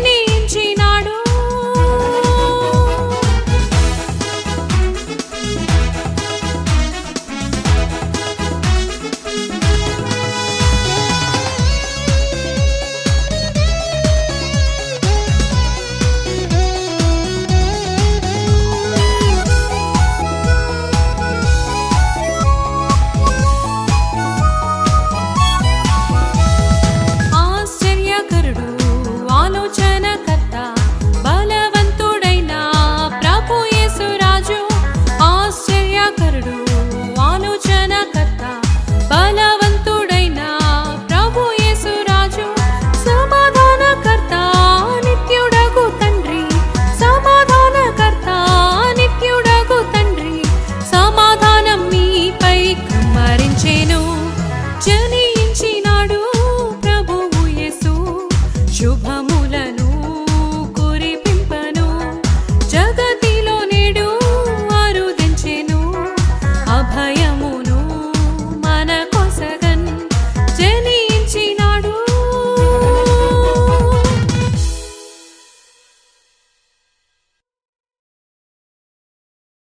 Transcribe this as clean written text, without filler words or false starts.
జని